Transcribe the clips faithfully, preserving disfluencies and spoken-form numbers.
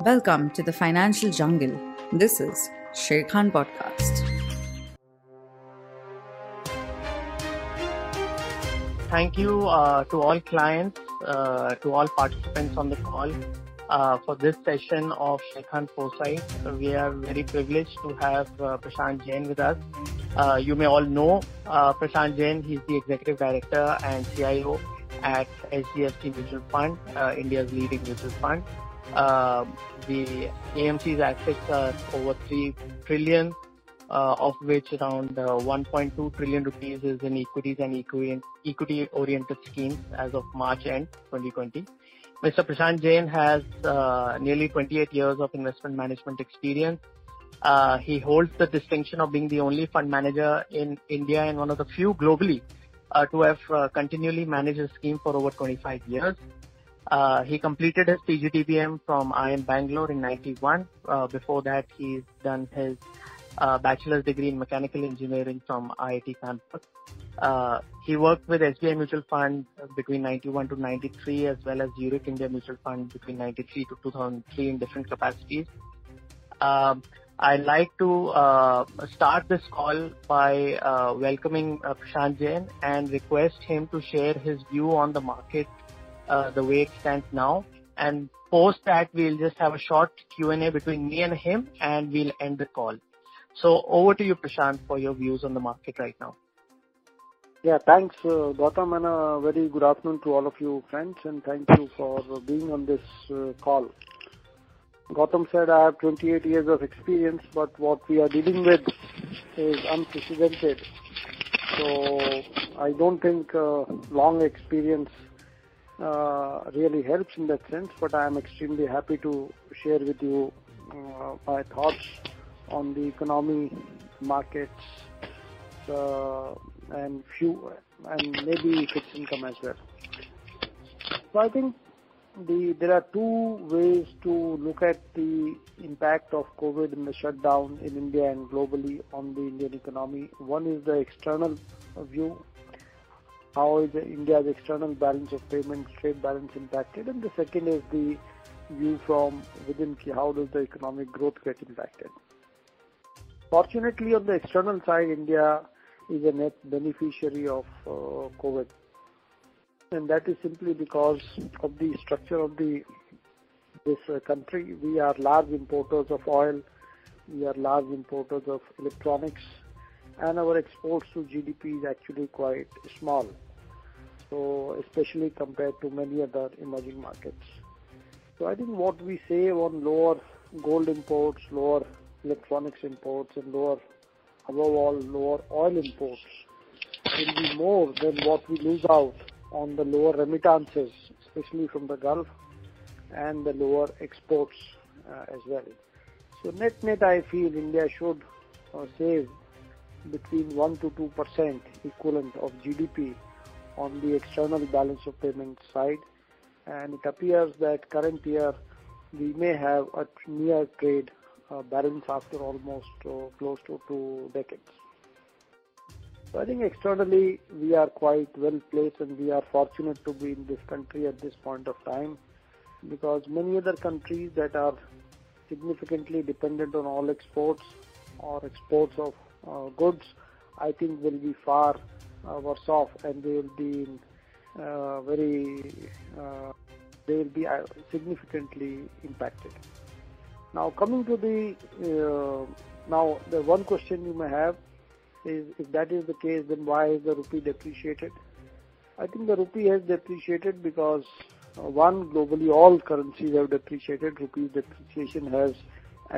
Welcome to the financial jungle. This is Sherekhan Podcast. Thank you uh, to all clients, uh, to all participants on the call uh, for this session of Sherekhan Forsyth. We are very privileged to have uh, Prashant Jain with us. Uh, you may all know uh, Prashant Jain. He's the Executive Director and C I O at H D F C Mutual Fund, uh, India's leading mutual fund. Uh, the A M C's assets are over three trillion, uh, of which around uh, one point two trillion rupees is in equities and equi- equity-oriented schemes as of March end twenty twenty. Mister Prashant Jain has uh, nearly twenty-eight years of investment management experience. Uh, he holds the distinction of being the only fund manager in India and one of the few globally uh, to have uh, continually managed a scheme for over twenty-five years. Uh, he completed his P G D B M from I I M Bangalore in ninety-one. Uh, before that, he's done his uh, bachelor's degree in mechanical engineering from I I T Kanpur. Uh, he worked with S B I Mutual Fund between ninety-one to ninety-three, as well as U R I C India Mutual Fund between ninety-three to two thousand three in different capacities. Um, I like to uh, start this call by uh, welcoming uh, Prashant Jain and request him to share his view on the market, Uh, the way it stands now, and post that we'll just have a short Q and A between me and him, and we'll end the call. So over to you, Prashant, for your views on the market right now. Yeah, thanks uh, Gautam, and a very good afternoon to all of you friends, and thank you for being on this uh, call. Gautam said I have twenty-eight years of experience, but what we are dealing with is unprecedented. So I don't think uh, long experience Uh, really helps in that sense, but I am extremely happy to share with you uh, my thoughts on the economy, markets, uh, and few, and maybe fixed income as well. So I think the there are two ways to look at the impact of COVID and the shutdown in India and globally on the Indian economy. One is the external view. How is India's external balance of payments, trade balance impacted? And the second is the view from within, how does the economic growth get impacted? Fortunately, on the external side, India is a net beneficiary of uh, COVID. And that is simply because of the structure of the this uh, country. We are large importers of oil, we are large importers of electronics, and our exports to G D P is actually quite small, so especially compared to many other emerging markets. So I think what we save on lower gold imports, lower electronics imports, and lower, above all, lower oil imports will be more than what we lose out on the lower remittances, especially from the Gulf, and the lower exports uh, as well. So net net, I feel India should uh, save between one to two percent equivalent of G D P on the external balance of payments side, and it appears that current year we may have a near trade uh, balance after almost uh, close to two decades. So I think externally we are quite well placed, and we are fortunate to be in this country at this point of time, because many other countries that are significantly dependent on all exports or exports of Uh, goods, I think, will be far uh, worse off, and they will be uh, very, uh, they will be significantly impacted. Now, coming to the uh, now, the one question you may have is, if that is the case, then why is the rupee depreciated? I think the rupee has depreciated because uh, one, globally all currencies have depreciated. Rupee depreciation has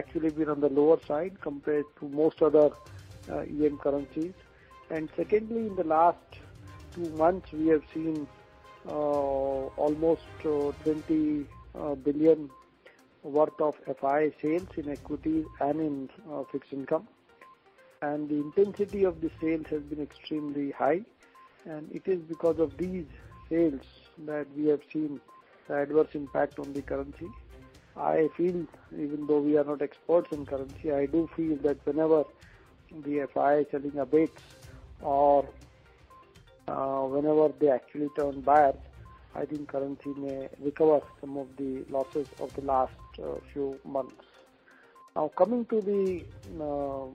actually been on the lower side compared to most other Uh, E M currencies, and secondly, in the last two months we have seen uh, almost uh, twenty billion worth of F I sales in equities and in uh, fixed income, and the intensity of the sales has been extremely high, and it is because of these sales that we have seen the adverse impact on the currency. I feel, even though we are not experts in currency, I do feel that whenever the F I selling abates, or uh, whenever they actually turn buyers, I think currency may recover some of the losses of the last uh, few months. Now coming to the uh,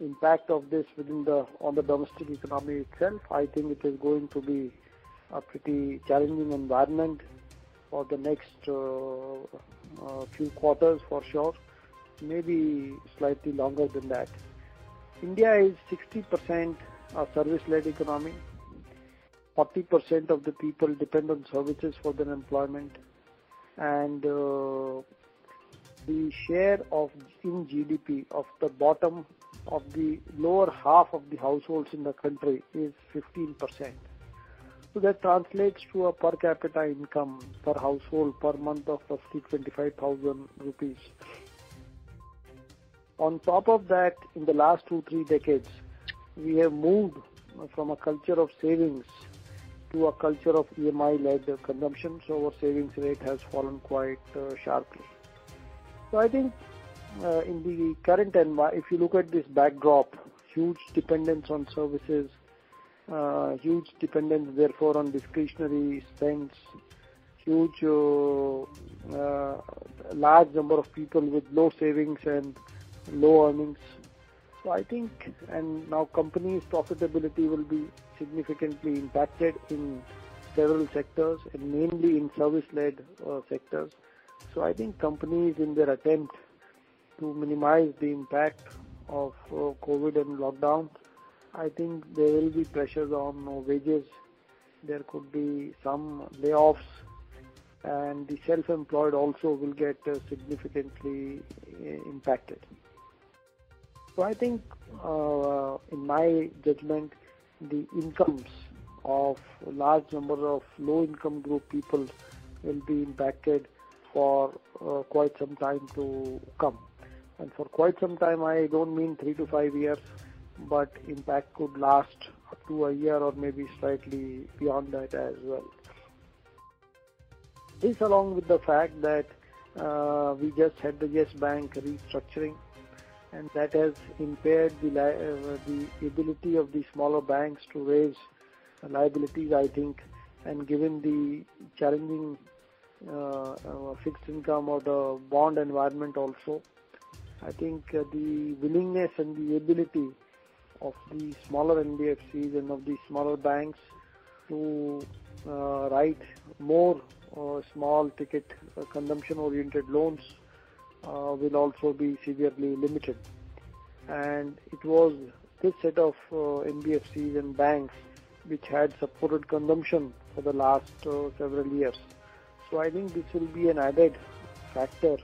impact of this within the on the domestic economy itself, I think it is going to be a pretty challenging environment for the next uh, uh, few quarters for sure, maybe slightly longer than that. India is sixty percent a service-led economy. forty percent of the people depend on services for their employment, and uh, the share of in G D P of the bottom of the lower half of the households in the country is fifteen percent. So that translates to a per capita income per household per month of roughly twenty-five thousand rupees. On top of that, in the last two, three decades, we have moved from a culture of savings to a culture of E M I-led consumption, so our savings rate has fallen quite uh, sharply. So I think uh, in the current environment, if you look at this backdrop, huge dependence on services, uh, huge dependence therefore on discretionary spends, huge uh, uh, large number of people with low savings and low earnings. So I think, and now companies' profitability will be significantly impacted in several sectors and mainly in service-led uh, sectors. So I think companies, in their attempt to minimize the impact of uh, COVID and lockdown, I think there will be pressures on uh, wages. There could be some layoffs, and the self-employed also will get uh, significantly uh, impacted. So I think, uh, in my judgment, the incomes of a large number of low-income group people will be impacted for uh, quite some time to come. And for quite some time, I don't mean three to five years, but impact could last up to a year or maybe slightly beyond that as well. This, along with the fact that uh, we just had the Yes Bank restructuring, and that has impaired the, uh, the ability of the smaller banks to raise liabilities, I think, and given the challenging uh, uh, fixed income or the bond environment also, I think uh, the willingness and the ability of the smaller N B F Cs and of the smaller banks to uh, write more uh, small ticket uh, consumption oriented loans Uh, will also be severely limited. And it was this set of uh, N B F Cs and banks which had supported consumption for the last uh, several years. So I think this will be an added factor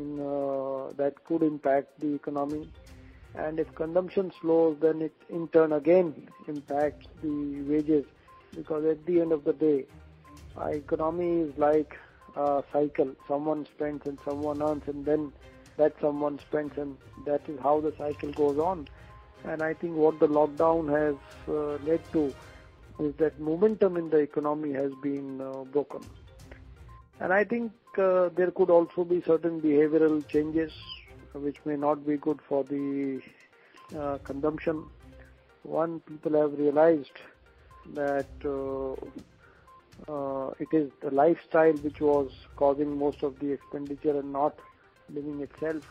in, uh, that could impact the economy. And if consumption slows, then it in turn again impacts the wages, because at the end of the day, our economy is like Uh, cycle. Someone spends and someone earns, and then that someone spends, and that is how the cycle goes on. And I think what the lockdown has uh, led to is that momentum in the economy has been uh, broken. And I think uh, there could also be certain behavioral changes which may not be good for the uh, consumption. One, people have realized that uh, Uh, it is the lifestyle which was causing most of the expenditure and not living itself.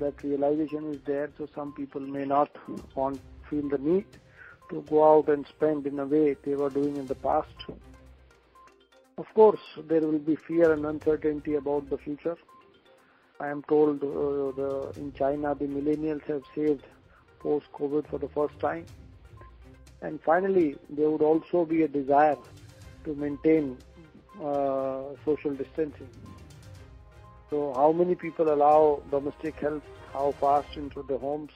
That realization is there, so some people may not want, feel the need to go out and spend in a way they were doing in the past. Of course, there will be fear and uncertainty about the future. I am told uh, the, in China the millennials have saved post-COVID for the first time. And finally, there would also be a desire to maintain uh, social distancing. So how many people allow domestic help, how fast into the homes,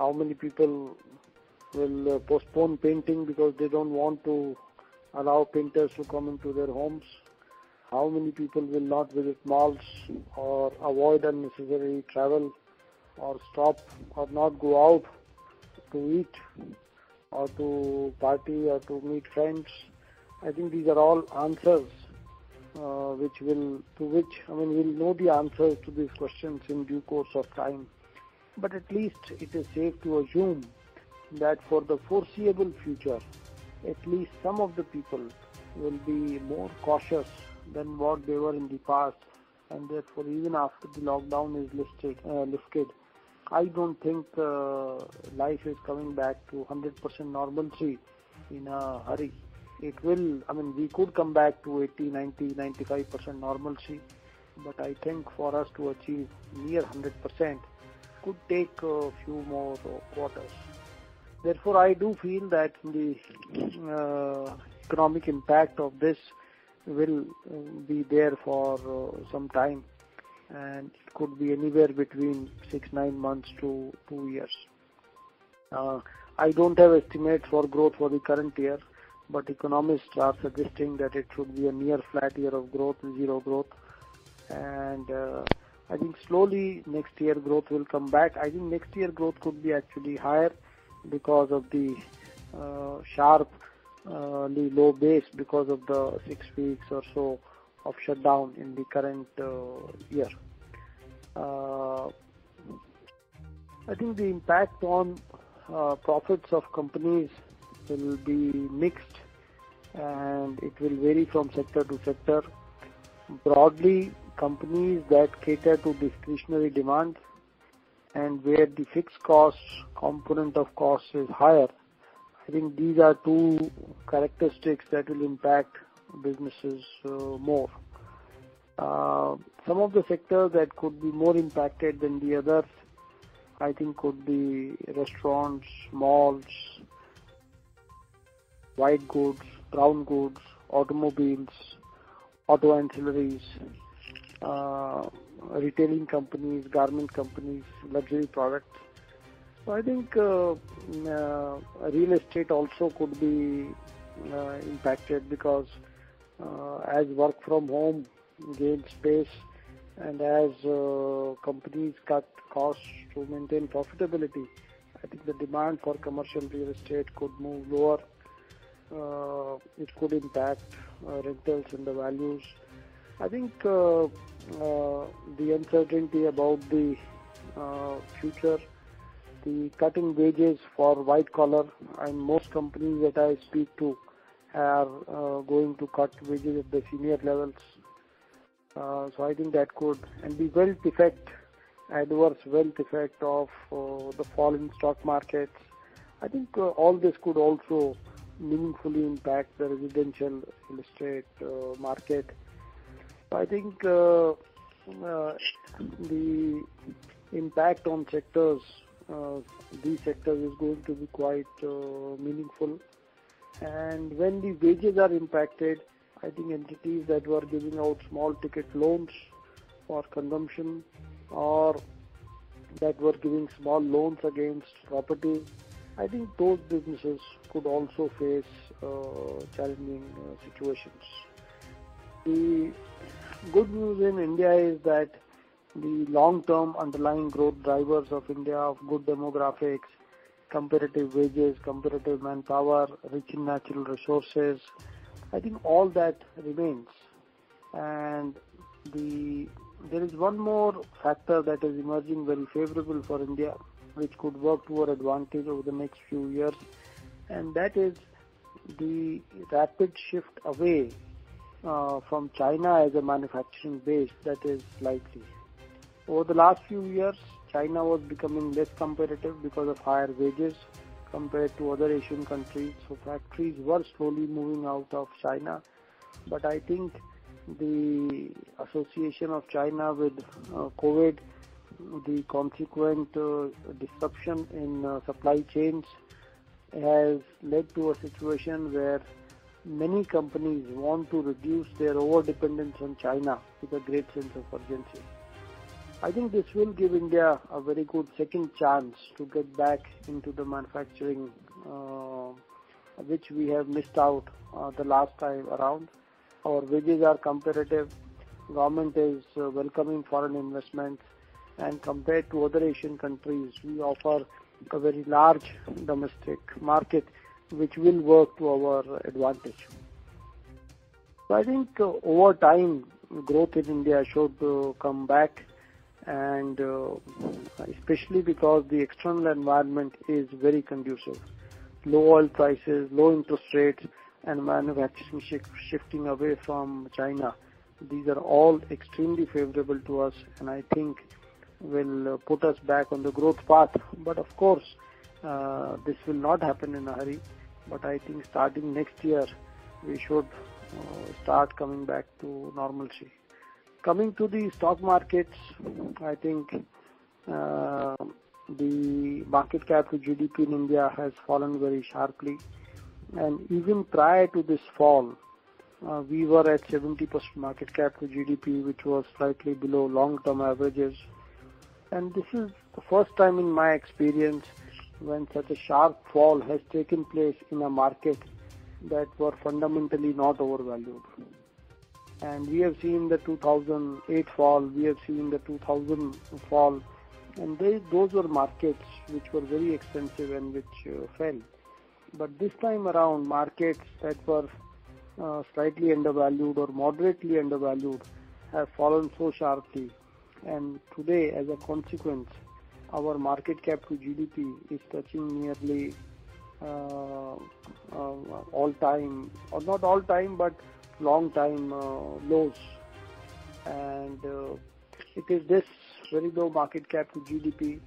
how many people will uh, postpone painting because they don't want to allow painters to come into their homes, how many people will not visit malls or avoid unnecessary travel or stop or not go out to eat or to party or to meet friends. I think these are all answers uh, which will, to which, I mean, we'll know the answers to these questions in due course of time. But at least it is safe to assume that for the foreseeable future, at least some of the people will be more cautious than what they were in the past and therefore even after the lockdown is lifted, uh, lifted I don't think uh, life is coming back to one hundred percent normalcy in a hurry. It will, I mean, we could come back to eighty, ninety, ninety-five percent normalcy, but I think for us to achieve near one hundred percent could take a few more quarters. Therefore, I do feel that the uh, economic impact of this will be there for uh, some time, and it could be anywhere between six to nine months to two years. Uh, I don't have estimates for growth for the current year, but economists are suggesting that it should be a near flat year of growth, zero growth, and uh, I think slowly next year growth will come back. I think next year growth could be actually higher because of the uh, sharp uh, the low base because of the six weeks or so of shutdown in the current uh, year. Uh, I think the impact on uh, profits of companies will be mixed, and it will vary from sector to sector. Broadly, companies that cater to discretionary demand and where the fixed cost component of cost is higher, I think these are two characteristics that will impact businesses uh, more. Uh, some of the sectors that could be more impacted than the others, I think, could be restaurants, malls, white goods, brown goods, automobiles, auto ancillaries, uh, retailing companies, garment companies, luxury products. So I think uh, uh, real estate also could be uh, impacted because uh, as work from home gains space and as uh, companies cut costs to maintain profitability, I think the demand for commercial real estate could move lower. Uh, it could impact uh, rentals and the values. I think uh, uh, the uncertainty about the uh, future, the cutting wages for white collar, and most companies that I speak to are uh, going to cut wages at the senior levels. Uh, so I think that could, and the wealth effect, adverse wealth effect of uh, the fall in stock markets. I think uh, all this could also meaningfully impact the residential real estate uh, market. I think uh, uh, the impact on sectors, uh, these sectors is going to be quite uh, meaningful. And when the wages are impacted, I think entities that were giving out small ticket loans for consumption or that were giving small loans against property, I think those businesses could also face uh, challenging uh, situations. The good news in India is that the long-term underlying growth drivers of India of good demographics, competitive wages, competitive manpower, rich in natural resources, I think all that remains. And the there is one more factor that is emerging very favorable for India, which could work to our advantage over the next few years, and that is the rapid shift away uh, from China as a manufacturing base that is likely. Over the last few years, China was becoming less competitive because of higher wages compared to other Asian countries, so factories were slowly moving out of China. But I think the association of China with uh, COVID, the consequent uh, disruption in uh, supply chains has led to a situation where many companies want to reduce their over-dependence on China with a great sense of urgency. I think this will give India a very good second chance to get back into the manufacturing, uh, which we have missed out uh, the last time around. Our wages are competitive, government is uh, welcoming foreign investments, and compared to other Asian countries, we offer a very large domestic market which will work to our advantage. So I think uh, over time, growth in India should uh, come back, and uh, especially because the external environment is very conducive. Low oil prices, low interest rates, and manufacturing sh- shifting away from China These are all extremely favorable to us, and I think will put us back on the growth path. But of course, uh, this will not happen in a hurry. But I think starting next year, we should uh, start coming back to normalcy. Coming to the stock markets, I think uh, the market cap to G D P in India has fallen very sharply. And even prior to this fall, uh, we were at seventy percent market cap to G D P, which was slightly below long-term averages. And this is the first time in my experience when such a sharp fall has taken place in a market that were fundamentally not overvalued. And we have seen the two thousand eight fall, we have seen the two thousand fall, and they, those were markets which were very expensive and which uh, fell. But this time around, markets that were uh, slightly undervalued or moderately undervalued have fallen so sharply. And today, as a consequence, our market cap to G D P is touching nearly uh, uh, all-time, or not all-time, but long time uh, lows, and uh, it is this very low market cap to G D P,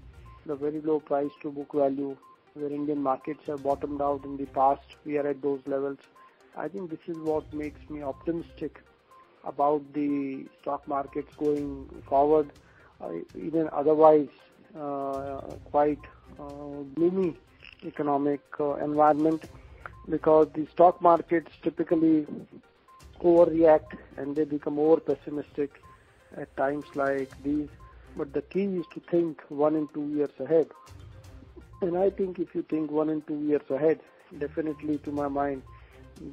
the very low price to book value, where Indian markets have bottomed out in the past. We are at those levels. I think this is what makes me optimistic about the stock markets going forward uh, in an otherwise uh, quite uh, gloomy economic uh, environment, because the stock markets typically overreact and they become more pessimistic at times like these. But the key is to think one and two years ahead. And I think if you think one and two years ahead, definitely to my mind,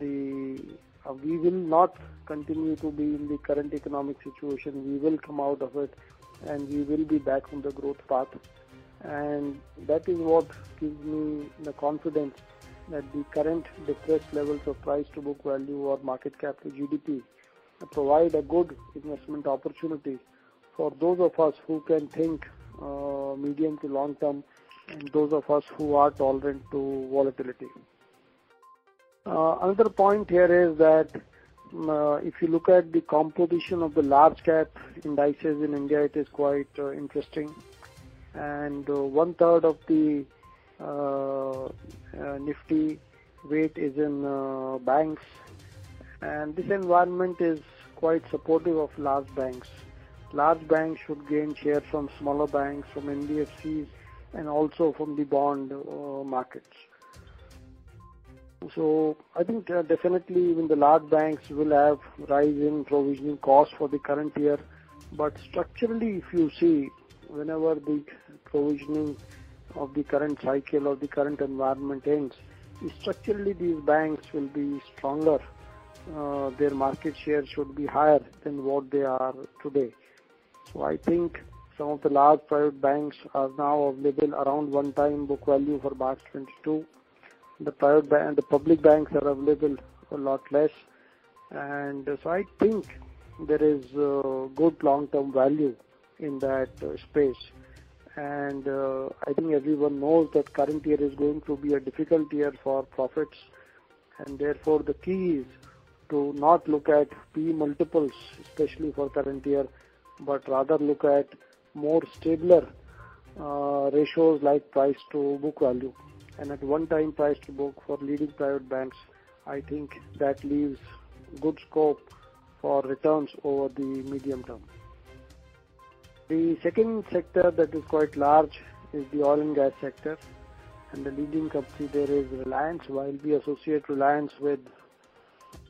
the uh, we will not continue to be in the current economic situation. We will come out of it and we will be back on the growth path. And that is what gives me the confidence that the current depressed levels of price to book value or market cap to G D P provide a good investment opportunity for those of us who can think uh, medium to long term, and those of us who are tolerant to volatility. Uh, another point here is that uh, if you look at the composition of the large cap indices in India, it is quite uh, interesting. And uh, one third of the Uh, uh, Nifty weight is in uh, banks, and this environment is quite supportive of large banks. Large banks should gain share from smaller banks, from N B F Cs, and also from the bond uh, markets. So I think uh, definitely even the large banks will have rise in provisioning costs for the current year. But structurally, if you see, whenever the provisioning of the current cycle or the current environment ends, structurally these banks will be stronger. Uh, their market share should be higher than what they are today. So I think some of the large private banks are now available around one time book value for March twenty-two. The private bank, the public banks are available a lot less. And so I think there is uh, good long-term value in that uh, space. And uh, I think everyone knows that current year is going to be a difficult year for profits, and therefore the key is to not look at P E multiples, especially for current year, but rather look at more stabler uh, ratios like price to book value. And at one time price to book for leading private banks, I think that leaves good scope for returns over the medium term. The second sector that is quite large is the oil and gas sector, and the leading company there is Reliance. While we associate Reliance with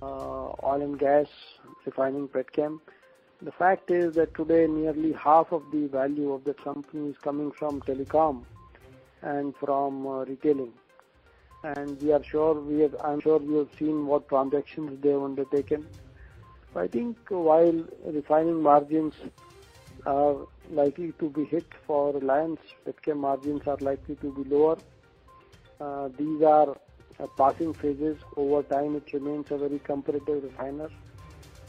uh, oil and gas, refining, petchem, the fact is that today nearly half of the value of the company is coming from telecom and from uh, retailing. And we are sure we have, I'm sure you have seen what transactions they have undertaken. So I think while refining margins are likely to be hit for Reliance, petchem margins are likely to be lower. Uh, these are uh, passing phases. Over time, it remains a very competitive refiner.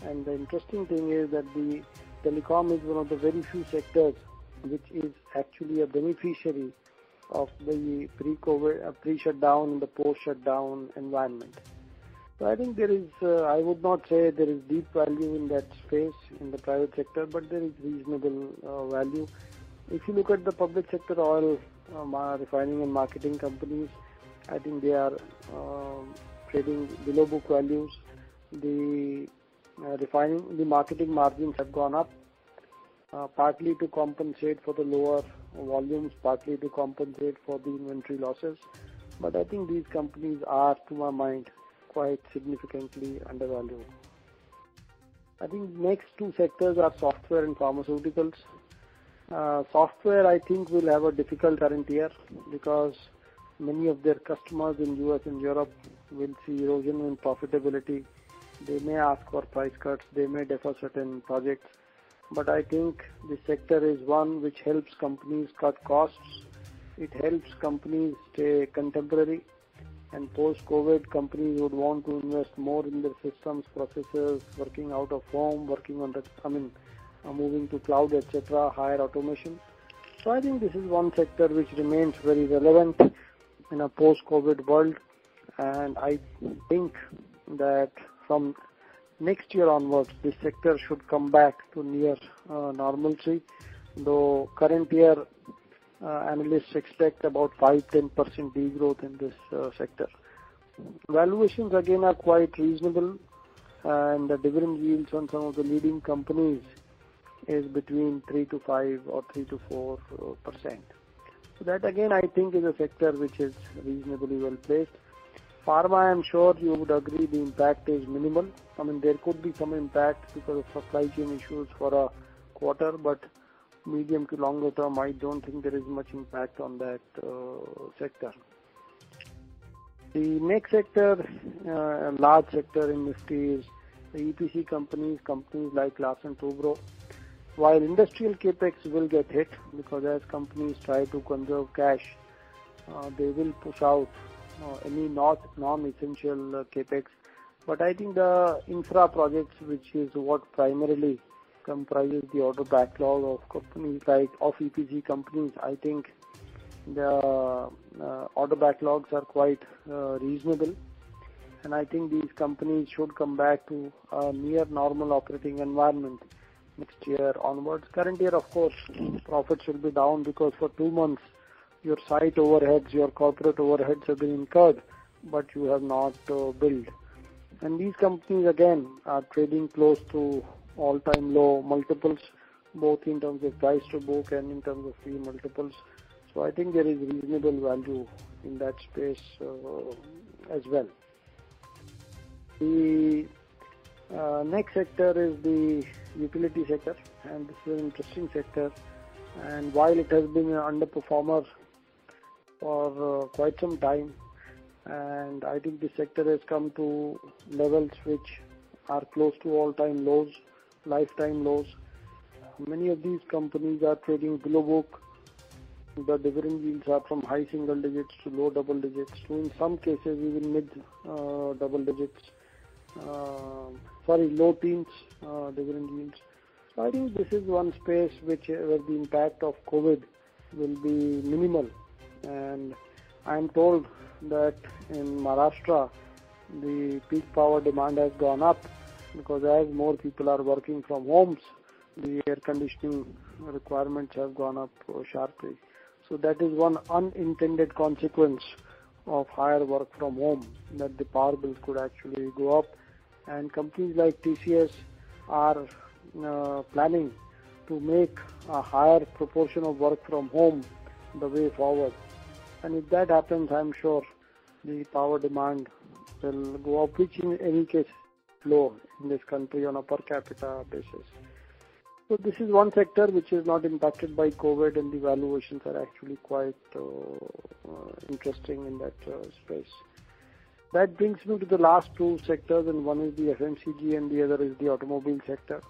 And the interesting thing is that the telecom is one of the very few sectors which is actually a beneficiary of the pre-COVID, uh, pre-shutdown and the post-shutdown environment. So I think there is, uh, I would not say there is deep value in that space in the private sector, but there is reasonable uh, value. If you look at the public sector oil uh, refining and marketing companies, I think they are uh, trading below book values. The uh, refining, the marketing margins have gone up, uh, partly to compensate for the lower volumes, partly to compensate for the inventory losses. But I think these companies are, to my mind, quite significantly undervalued. I think next two sectors are software and pharmaceuticals. Uh, software, I think, will have a difficult current year because many of their customers in U S and Europe will see erosion in profitability. They may ask for price cuts, they may defer certain projects. But I think the sector is one which helps companies cut costs. It helps companies stay contemporary. And post-COVID, companies would want to invest more in their systems, processes, working out of home, working on the, I mean, uh, moving to cloud, et cetera, higher automation. So I think this is one sector which remains very relevant in a post-COVID world. And I think that from next year onwards, this sector should come back to near uh, normalcy. Though current year, Uh, analysts expect about five to ten percent degrowth in this uh, sector. Valuations again are quite reasonable, and the dividend yields on some of the leading companies is between three to five or three to four percent. So that again I think is a sector which is reasonably well placed. Pharma, I am sure you would agree, the impact is minimal. I mean, there could be some impact because of supply chain issues for a quarter, but medium to longer term, I don't think there is much impact on that uh, sector. The next sector, uh, large sector in Nifty is the E P C companies, companies like Larsen and Toubro. While industrial capex will get hit because as companies try to conserve cash, uh, they will push out uh, any not non-essential uh, capex. But I think the infra projects, which is what primarily comprises the order backlog of companies like of E P C companies, I think the uh, order backlogs are quite uh, reasonable, and I think these companies should come back to a near normal operating environment next year onwards. Current year, of course, profits will be down because for two months your site overheads, your corporate overheads have been incurred, but you have not uh, billed. And these companies again are trading close to all-time low multiples, both in terms of price to book and in terms of P E multiples. So I think there is reasonable value in that space uh, as well. The uh, next sector is the utility sector, and this is an interesting sector. And while it has been an underperformer for uh, quite some time, and I think the sector has come to levels which are close to all-time lows, lifetime lows. Many of these companies are trading below book. The dividend yields are from high single digits to low double digits to in some cases even mid uh, double digits, uh, sorry, low teens uh, dividend yields. So I think this is one space which where the impact of COVID will be minimal, and I am told that in Maharashtra the peak power demand has gone up because as more people are working from homes, the air conditioning requirements have gone up sharply. So that is one unintended consequence of higher work from home, that the power bills could actually go up. And companies like T C S are uh, planning to make a higher proportion of work from home the way forward. And if that happens, I'm sure the power demand will go up, which in any case low in this country on a per capita basis. So this is one sector which is not impacted by COVID, and the valuations are actually quite uh, uh, interesting in that uh, space. That brings me to the last two sectors, and one is the F M C G and the other is the automobile sector.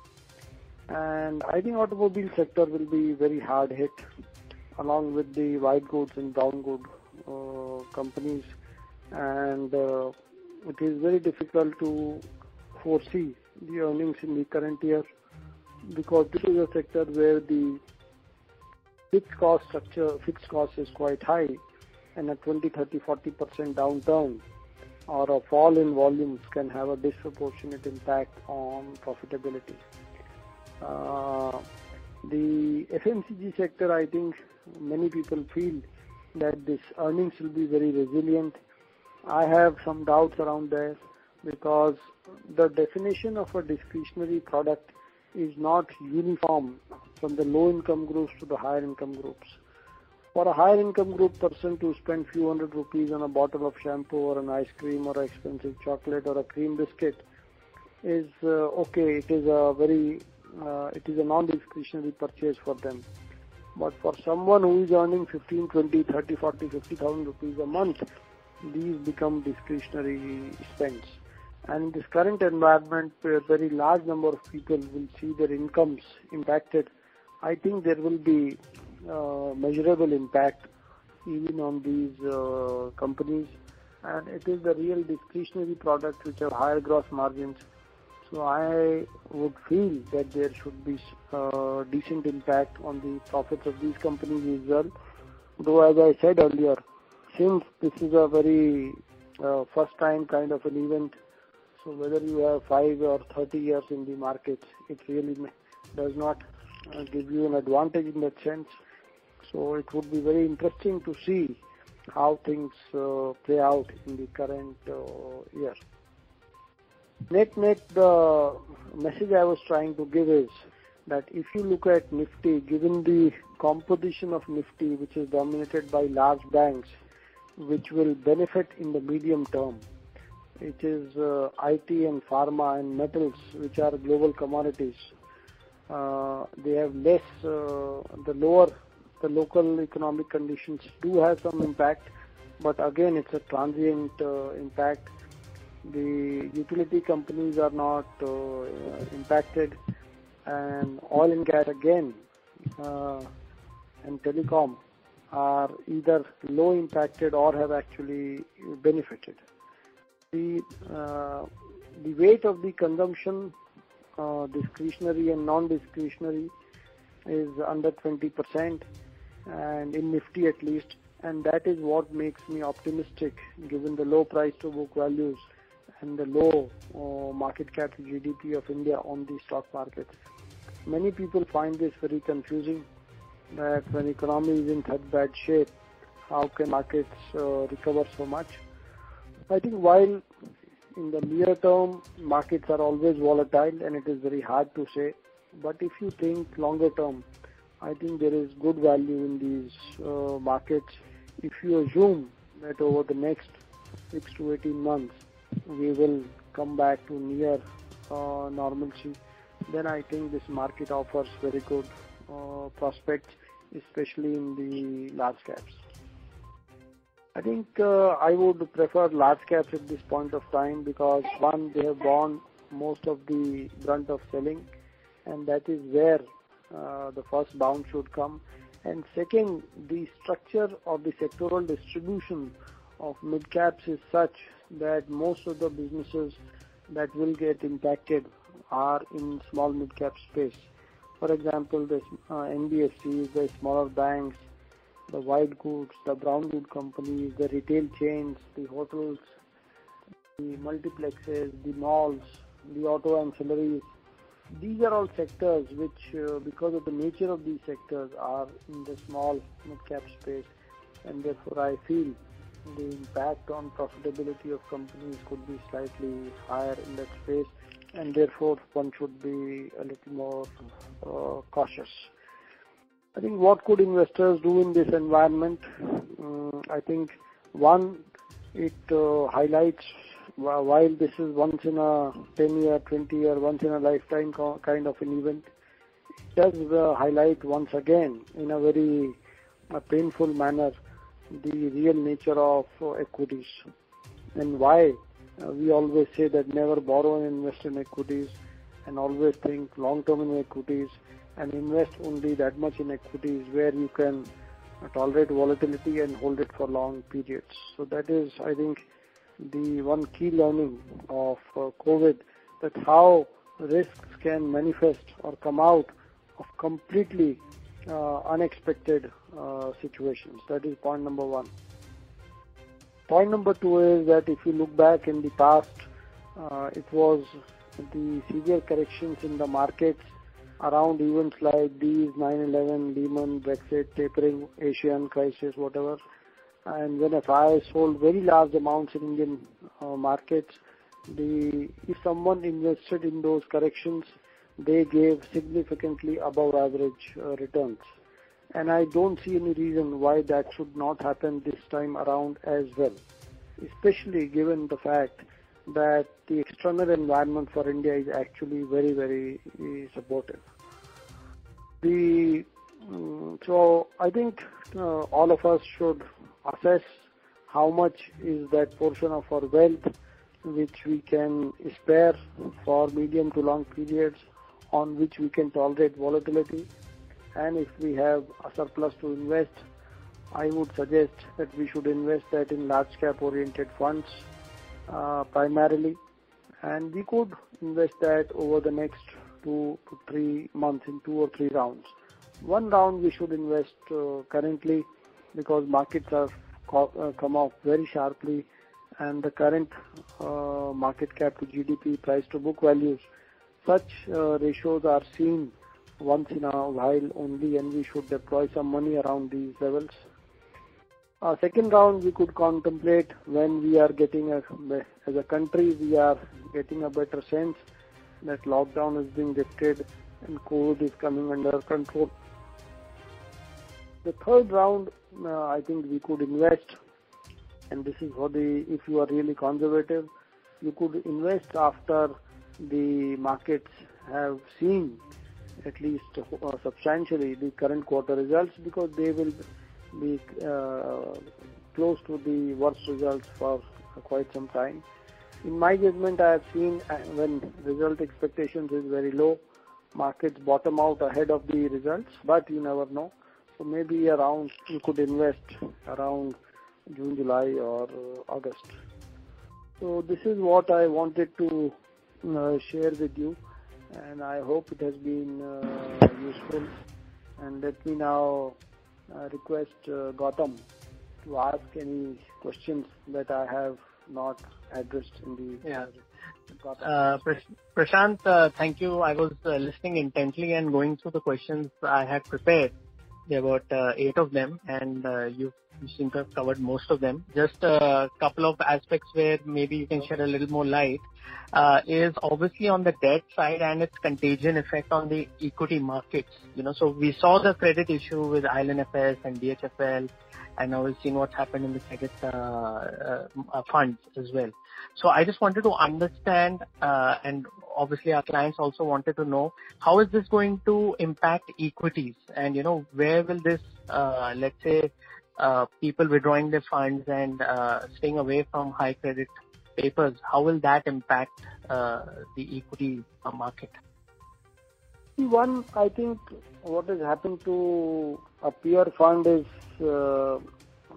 And I think automobile sector will be very hard hit along with the white goods and brown goods uh, companies, and uh, it is very difficult to foresee the earnings in the current year because this is a sector where the fixed cost structure, fixed cost is quite high, and at twenty, thirty, forty percent downturn, or a fall in volumes can have a disproportionate impact on profitability. Uh, the F M C G sector, I think many people feel that this earnings will be very resilient. I have some doubts around this because the definition of a discretionary product is not uniform from the low income groups to the higher income groups. For a higher income group person to spend few hundred rupees on a bottle of shampoo or an ice cream or an expensive chocolate or a cream biscuit is uh, okay. It is a very, uh, it is a non-discretionary purchase for them. But for someone who is earning fifteen, twenty, thirty, forty, fifty thousand rupees a month, these become discretionary spends. And in this current environment where a very large number of people will see their incomes impacted, I think there will be uh, measurable impact even on these uh, companies. And it is the real discretionary products which have higher gross margins. So I would feel that there should be uh, decent impact on the profits of these companies as well. Though, as I said earlier, since this is a very uh, first time kind of an event, so whether you have five or thirty years in the market, it really does not uh, give you an advantage in that sense. So it would be very interesting to see how things uh, play out in the current uh, year. Net, net, the message I was trying to give is that if you look at Nifty, given the composition of Nifty, which is dominated by large banks, which will benefit in the medium term. It is uh, I T and pharma and metals, which are global commodities. Uh, they have less, uh, the lower, the local economic conditions do have some impact, but again it's a transient uh, impact. The utility companies are not uh, impacted, and oil and gas again uh, and telecom are either low impacted or have actually benefited. The, uh, the weight of the consumption, uh, discretionary and non-discretionary, is under twenty percent, and in Nifty at least, and that is what makes me optimistic given the low price to book values and the low uh, market cap to G D P of India on the stock market. Many people find this very confusing, that when economy is in such bad shape, how can markets uh, recover so much? I think while in the near term, markets are always volatile and it is very hard to say, but if you think longer term, I think there is good value in these uh, markets. If you assume that over the next six to eighteen months, we will come back to near uh, normalcy, then I think this market offers very good uh, prospects, especially in the large caps. I think uh, I would prefer large caps at this point of time because, one, they have borne most of the brunt of selling, and that is where uh, the first bounce should come. And second, the structure of the sectoral distribution of mid caps is such that most of the businesses that will get impacted are in small mid cap space. For example, the uh, N B F Cs, the smaller banks, the white goods, the brown good companies, the retail chains, the hotels, the multiplexes, the malls, the auto ancillaries. These are all sectors which, uh, because of the nature of these sectors, are in the small mid-cap space, and therefore I feel the impact on profitability of companies could be slightly higher in that space, and therefore one should be a little more uh, cautious. I think what could investors do in this environment? Um, I think, one, it uh, highlights, while this is once in a ten year, twenty year, once in a lifetime kind of an event, it does uh, highlight once again in a very uh, painful manner the real nature of uh, equities, and why uh, we always say that never borrow and invest in equities, and always think long term in equities, and invest only that much in equities where you can tolerate volatility and hold it for long periods. So that is, I think, the one key learning of uh, COVID, that how risks can manifest or come out of completely uh, unexpected uh, situations. That is point number one. Point number two is that if you look back in the past, uh, it was the severe corrections in the markets around events like these, nine eleven, Lehman, Brexit, tapering, Asian crisis, whatever. And when F I sold very large amounts in Indian uh, markets, the if someone invested in those corrections, they gave significantly above average uh, returns. And I don't see any reason why that should not happen this time around as well, especially given the fact that the external environment for India is actually very, very supportive. The, so I think uh, all of us should assess how much is that portion of our wealth which we can spare for medium to long periods, on which we can tolerate volatility. And if we have a surplus to invest, I would suggest that we should invest that in large cap oriented funds uh, primarily. And we could invest that over the next two to three months in two or three rounds. One round we should invest uh, currently because markets have co- uh, come off very sharply, and the current uh, market cap to G D P, price to book values, such uh, ratios are seen once in a while only, and we should deploy some money around these levels. Uh, second round we could contemplate when we are getting a, as a country we are getting a better sense that lockdown is being lifted and COVID is coming under control. The third round uh, I think we could invest, and this is for the, if you are really conservative, you could invest after the markets have seen at least uh, substantially the current quarter results, because they will be uh, close to the worst results for quite some time. In my judgment, I have seen when result expectations is very low, markets bottom out ahead of the results, but you never know. So maybe around you could invest around June, July or uh, August. So this is what I wanted to uh, share with you, and I hope it has been uh, useful. And let me now uh, request uh, Gautam to ask any questions that I have not addressed in the... Yeah. Uh, Prashant, uh, thank you. I was uh, listening intently and going through the questions I had prepared. There were uh, eight of them, and uh, you seem to have covered most of them. Just a couple of aspects where maybe you can shed a little more light uh, is obviously on the debt side and its contagion effect on the equity markets. You know, so we saw the credit issue with I L and F S and D H F L, and now we've seen what happened in the credit uh, uh, funds as well. So I just wanted to understand, uh, and obviously our clients also wanted to know, how is this going to impact equities, and you know, where will this, uh, let's say, uh, people withdrawing their funds and uh, staying away from high credit papers, how will that impact uh, the equity market? One, I think what has happened to a peer fund is, uh,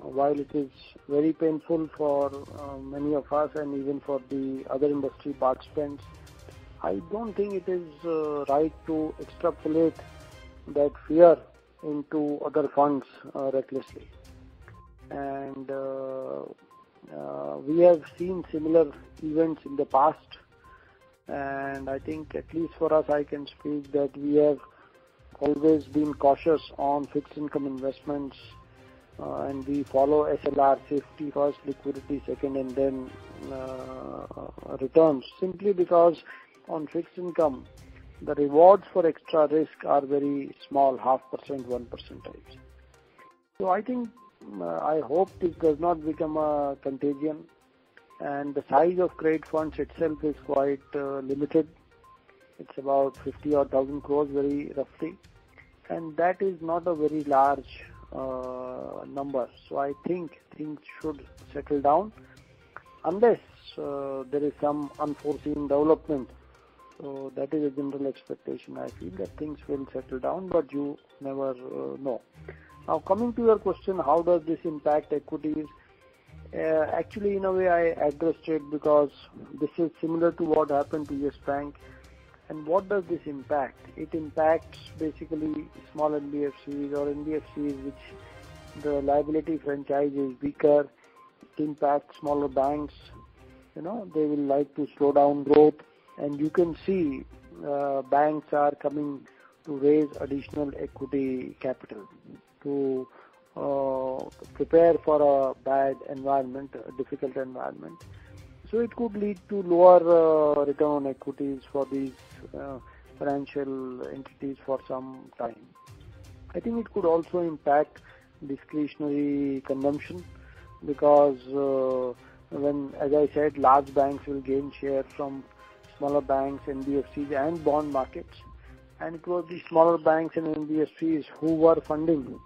while it is very painful for uh, many of us and even for the other industry participants, I don't think it is uh, right to extrapolate that fear into other funds uh, recklessly. And uh, uh, we have seen similar events in the past. And I think at least for us, I can speak that we have always been cautious on fixed income investments, uh, and we follow S L R, safety first, liquidity second, and then uh, returns, simply because on fixed income, the rewards for extra risk are very small, half percent, one percent types. So I think, uh, I hope this does not become a contagion. And the size of credit funds itself is quite uh, limited. It's about fifty or one thousand crores, very roughly. And that is not a very large uh, number. So I think things should settle down unless uh, there is some unforeseen development. So that is a general expectation. I feel that things will settle down, but you never uh, know. Now, coming to your question, how does this impact equities? Uh, actually, in a way, I addressed it, because this is similar to what happened to Yes Bank. And what does this impact? It impacts basically small N B F Cs or N B F Cs which the liability franchise is weaker, impact smaller banks. You know, they will like to slow down growth, and you can see uh, banks are coming to raise additional equity capital to uh, prepare for a bad environment, a difficult environment. So it could lead to lower uh, return on equities for these uh, financial entities for some time. I think it could also impact discretionary consumption, because uh, when, as I said, large banks will gain share from smaller banks, N B F Cs and bond markets, and it was the smaller banks and N B F Cs who were funding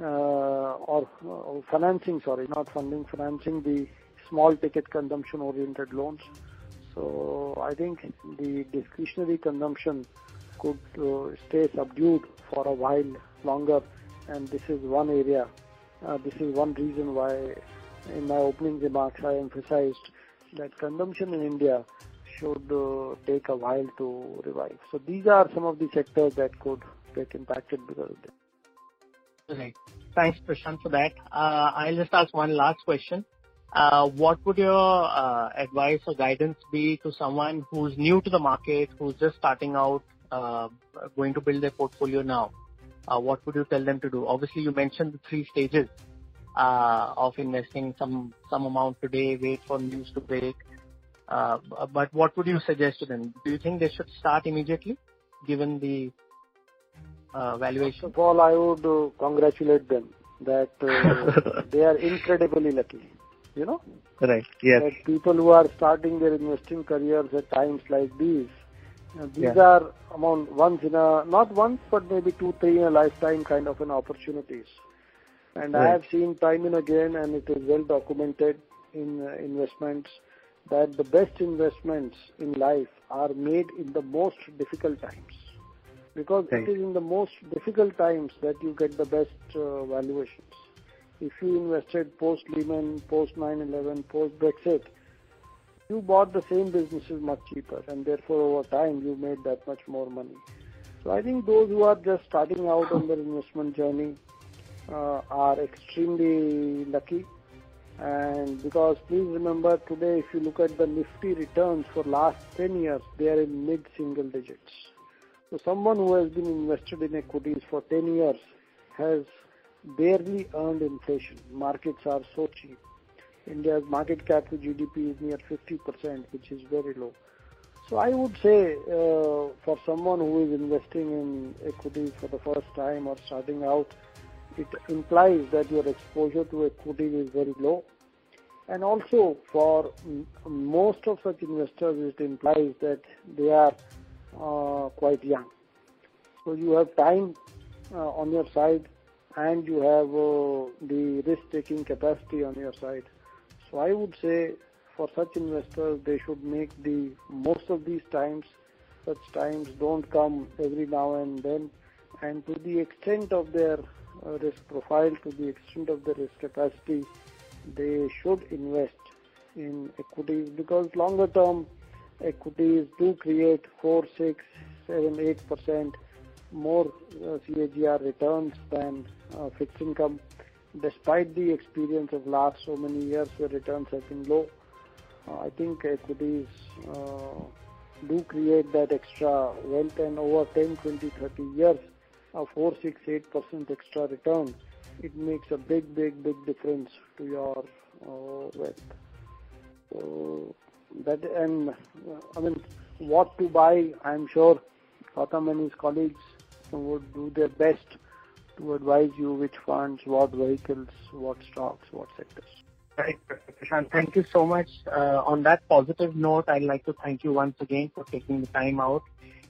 uh, or, or financing, sorry, not funding, financing the small ticket consumption oriented loans. So I think the discretionary consumption could uh, stay subdued for a while longer, and this is one area, uh, this is one reason why in my opening remarks I emphasized that consumption in India should uh, take a while to revive. So these are some of the sectors that could get impacted because of this. Right. Thanks, Prashant, for that. Uh, I'll just ask one last question. Uh, what would your uh, advice or guidance be to someone who's new to the market, who's just starting out, uh, going to build their portfolio now? Uh, what would you tell them to do? Obviously, you mentioned the three stages uh, of investing, some, some amount today, wait for news to break. Uh, but what would you suggest to them? Do you think they should start immediately, given the uh, valuation? First of all, I would uh, congratulate them that uh, they are incredibly lucky. You know, right? Yes. That people who are starting their investing careers at times like these, uh, these yeah. are among once in a, not once, but maybe two, three in a lifetime kind of an opportunities. And right. I have seen time and again, and it is well documented in uh, investments, that the best investments in life are made in the most difficult times. Because right. it is in the most difficult times that you get the best uh, valuations. If you invested post-Lehman, post nine eleven, post-Brexit, you bought the same businesses much cheaper, and therefore over time you made that much more money. So I think those who are just starting out on their investment journey uh, are extremely lucky. And because please remember, today if you look at the Nifty returns for last ten years, they are in mid-single digits. So someone who has been invested in equities for ten years has barely earned inflation. Markets are so cheap. India's market cap to G D P is near fifty percent, which is very low. So I would say uh, for someone who is investing in equities for the first time or starting out, it implies that your exposure to equities is very low. And also for m- most of such investors, it implies that they are uh, quite young. So you have time uh, on your side, and you have uh, the risk-taking capacity on your side. So I would say for such investors, they should make the most of these times. Such times don't come every now and then. And to the extent of their uh, risk profile, to the extent of their risk capacity, they should invest in equities, because longer-term equities do create four, six, seven, eight percent more uh, C A G R returns than uh, fixed income, despite the experience of last so many years where returns have been low. Uh, I think equities uh, do create that extra wealth, and over ten, twenty, thirty years, a four, six, eight percent extra return, it makes a big, big, big difference to your uh, wealth. So that, and uh, I mean, what to buy, I'm sure Gautam and his colleagues would do their best to advise you which funds, what vehicles, what stocks, what sectors. Right, Prashant, thank you so much. Uh, on that positive note, I'd like to thank you once again for taking the time out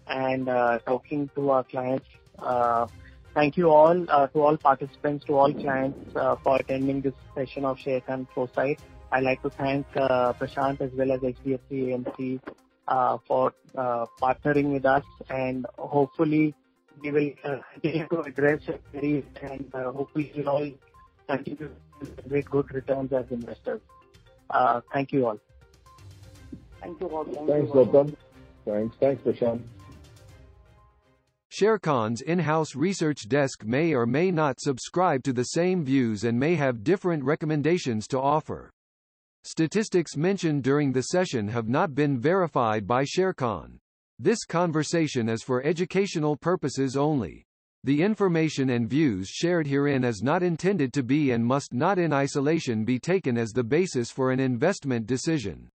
and uh, talking to our clients. Uh, thank you all, uh, to all participants, to all clients uh, for attending this session of Sherekhan Forsyth. I'd like to thank uh, Prashant as well as H D F C A M C Uh, for uh, partnering with us, and hopefully we will uh, continue to address it very, and uh, hopefully we'll all continue to generate good returns as investors. Uh, thank you all. Thank you all. Thanks, Gautam. Thanks, thanks, Prashant. Sherekhan's in-house research desk may or may not subscribe to the same views and may have different recommendations to offer. Statistics mentioned during the session have not been verified by Sherekhan. This conversation is for educational purposes only. The information and views shared herein is not intended to be and must not in isolation be taken as the basis for an investment decision.